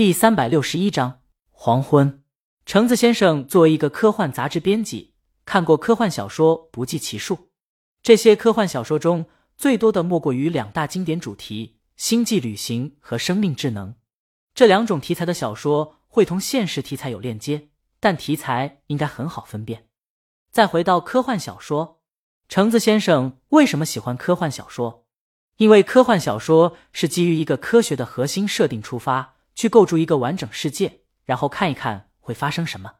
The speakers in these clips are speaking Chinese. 第361章黄昏。橙子先生作为一个科幻杂志编辑，看过科幻小说不计其数。这些科幻小说中最多的莫过于两大经典主题，星际旅行和生命智能。这两种题材的小说会同现实题材有链接，但题材应该很好分辨。再回到科幻小说，橙子先生为什么喜欢科幻小说？因为科幻小说是基于一个科学的核心设定出发，去构筑一个完整世界，然后看一看会发生什么。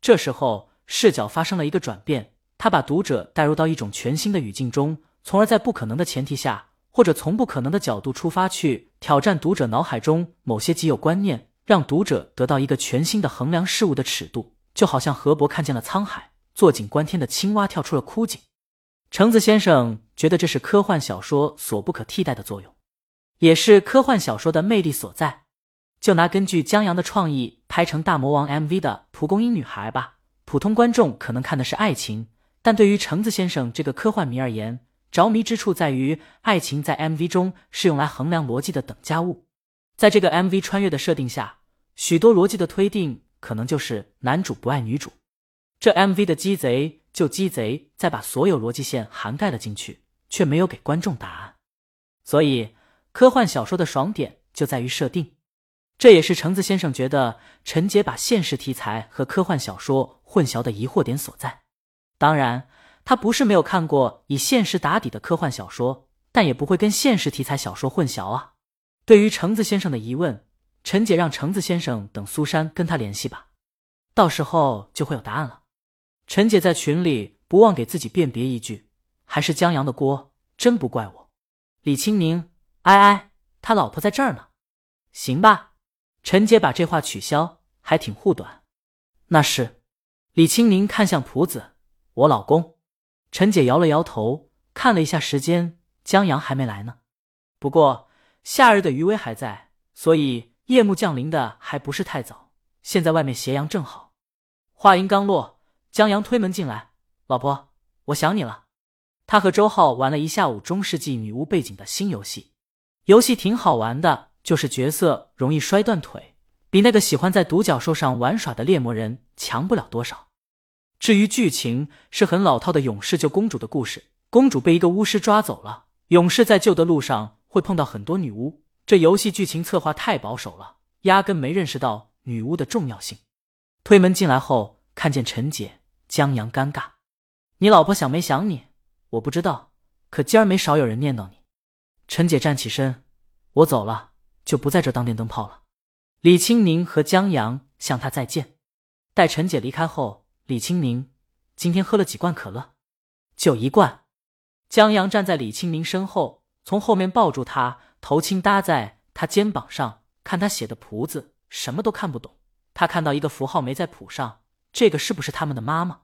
这时候视角发生了一个转变，他把读者带入到一种全新的语境中，从而在不可能的前提下，或者从不可能的角度出发，去挑战读者脑海中某些既有观念，让读者得到一个全新的衡量事物的尺度，就好像河伯看见了沧海，坐井观天的青蛙跳出了枯井。橙子先生觉得这是科幻小说所不可替代的作用，也是科幻小说的魅力所在。就拿根据江阳的创意拍成大魔王 MV 的《蒲公英女孩》吧，普通观众可能看的是爱情，但对于橙子先生这个科幻迷而言，着迷之处在于爱情在 MV 中是用来衡量逻辑的等价物。在这个 MV 穿越的设定下，许多逻辑的推定可能就是男主不爱女主。这 MV 的鸡贼就鸡贼再把所有逻辑线涵盖了进去，却没有给观众答案。所以科幻小说的爽点就在于设定。这也是橙子先生觉得陈杰把现实题材和科幻小说混淆的疑惑点所在。当然，他不是没有看过以现实打底的科幻小说，但也不会跟现实题材小说混淆啊。对于橙子先生的疑问，陈姐让橙子先生等苏珊跟他联系吧，到时候就会有答案了。陈姐在群里不忘给自己辨别一句，还是江阳的锅，真不怪我。李清宁，他老婆在这儿呢。行吧。陈姐把这话取消，还挺护短。那是。李清宁看向朴子，我老公。陈姐摇了摇头，看了一下时间，江阳还没来呢。不过夏日的余威还在，所以夜幕降临的还不是太早，现在外面斜阳正好。话音刚落，江阳推门进来，老婆，我想你了。他和周浩玩了一下午中世纪女巫背景的新游戏。游戏挺好玩的，就是角色容易摔断腿，比那个喜欢在独角兽上玩耍的猎魔人强不了多少。至于剧情，是很老套的勇士救公主的故事，公主被一个巫师抓走了，勇士在救的路上会碰到很多女巫，这游戏剧情策划太保守了，压根没认识到女巫的重要性。推门进来后，看见陈姐，江阳尴尬。你老婆想没想你，我不知道，可今儿没少有人念叨你。陈姐站起身，我走了。就不在这当电灯泡了。李清宁和江阳向他再见。待陈姐离开后，李清宁，今天喝了几罐可乐？就一罐。江阳站在李清宁身后，从后面抱住他，头轻搭在他肩膀上，看他写的谱子，什么都看不懂。他看到一个符号没在谱上，这个是不是他们的妈妈？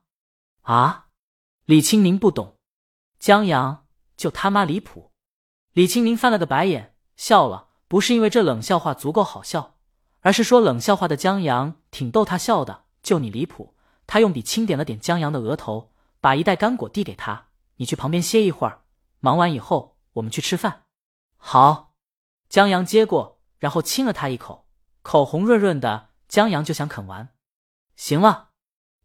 啊？李清宁不懂。江阳，就他妈离谱。李清宁翻了个白眼，笑了。不是因为这冷笑话足够好笑，而是说冷笑话的江阳挺逗他笑的。就你离谱。他用笔轻点了点江阳的额头，把一袋干果递给他，你去旁边歇一会儿，忙完以后我们去吃饭。好。江阳接过，然后亲了他一口，口红润润的，江阳就想啃完。行了。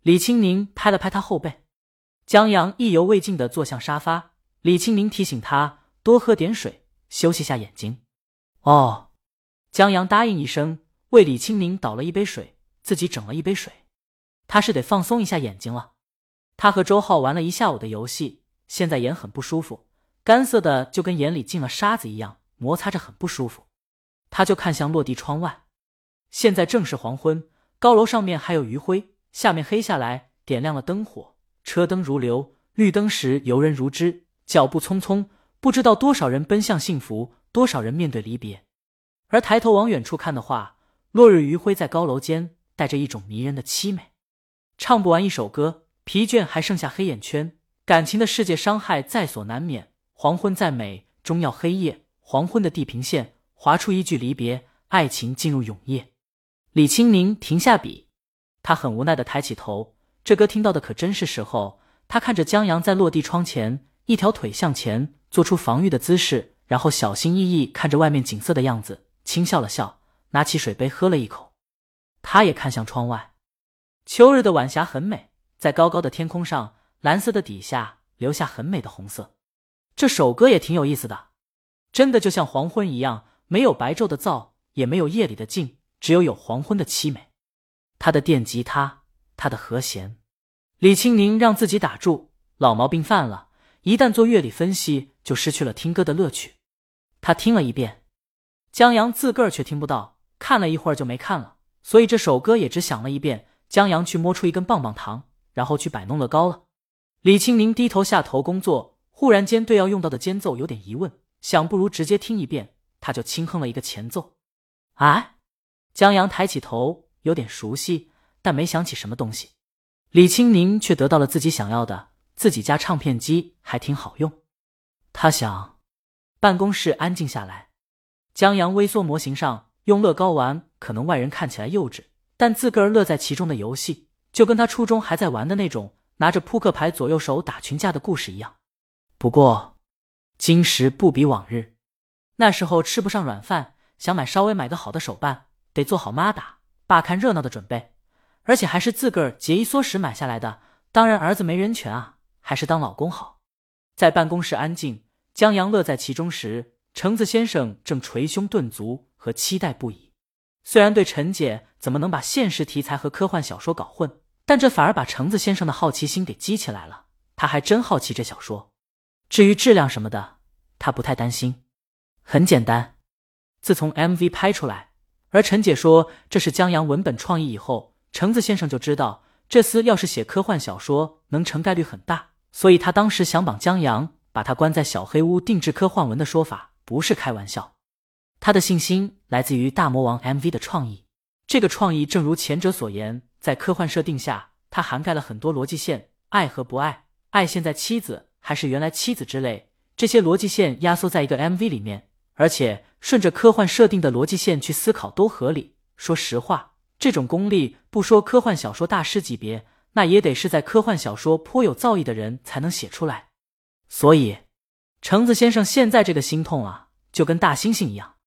李清宁拍了拍他后背。江阳意犹未尽地坐向沙发，李清宁提醒他多喝点水，休息下眼睛。哦，江阳答应一声，为李清明倒了一杯水，自己整了一杯水。他是得放松一下眼睛了。他和周浩玩了一下午的游戏，现在眼很不舒服，干涩的就跟眼里进了沙子一样，摩擦着很不舒服。他就看向落地窗外，现在正是黄昏，高楼上面还有余晖，下面黑下来，点亮了灯火，车灯如流，绿灯时游人如织，脚步匆匆，不知道多少人奔向幸福，多少人面对离别。而抬头往远处看的话，落日余晖在高楼间带着一种迷人的凄美。唱不完一首歌，疲倦还剩下黑眼圈。感情的世界伤害在所难免，黄昏再美终要黑夜。黄昏的地平线划出一句离别，爱情进入永夜。李清明停下笔，他很无奈地抬起头，这歌听到的可真是时候。他看着江阳在落地窗前，一条腿向前做出防御的姿势，然后小心翼翼看着外面景色的样子，轻笑了笑，拿起水杯喝了一口。他也看向窗外，秋日的晚霞很美，在高高的天空上，蓝色的底下留下很美的红色。这首歌也挺有意思的，真的就像黄昏一样，没有白昼的燥，也没有夜里的静，只有黄昏的凄美。他的电吉他，他的和弦。李清宁让自己打住，老毛病犯了，一旦做乐理分析就失去了听歌的乐趣。他听了一遍，江阳自个儿却听不到，看了一会儿就没看了，所以这首歌也只想了一遍。江阳去摸出一根棒棒糖，然后去摆弄乐高了。李清宁低头下头工作，忽然间对要用到的间奏有点疑问，想不如直接听一遍，他就轻哼了一个前奏。哎，江阳抬起头，有点熟悉，但没想起什么东西。李清宁却得到了自己想要的，自己家唱片机还挺好用。他想，办公室安静下来，江阳微缩模型上用乐高玩，可能外人看起来幼稚，但自个儿乐在其中的游戏，就跟他初中还在玩的那种拿着扑克牌左右手打群架的故事一样。不过今时不比往日，那时候吃不上软饭，想稍微买个好的手办，得做好妈打爸看热闹的准备，而且还是自个儿节衣缩食买下来的。当然儿子没人权啊，还是当老公好。在办公室安静，江阳乐在其中时，橙子先生正捶胸顿足和期待不已。虽然对陈姐怎么能把现实题材和科幻小说搞混，但这反而把橙子先生的好奇心给激起来了，他还真好奇这小说。至于质量什么的，他不太担心。很简单，自从 MV 拍出来，而陈姐说这是江阳文本创意以后，橙子先生就知道这厮要是写科幻小说能成概率很大，所以他当时想绑江阳，把他关在小黑屋定制科幻文的说法不是开玩笑。他的信心来自于大魔王 MV 的创意。这个创意正如前者所言，在科幻设定下，它涵盖了很多逻辑线，爱和不爱，爱现在妻子还是原来妻子之类，这些逻辑线压缩在一个 MV 里面，而且顺着科幻设定的逻辑线去思考都合理。说实话，这种功力不说科幻小说大师级别，那也得是在科幻小说颇有造诣的人才能写出来。所以橙子先生现在这个心痛啊，就跟大猩猩一样。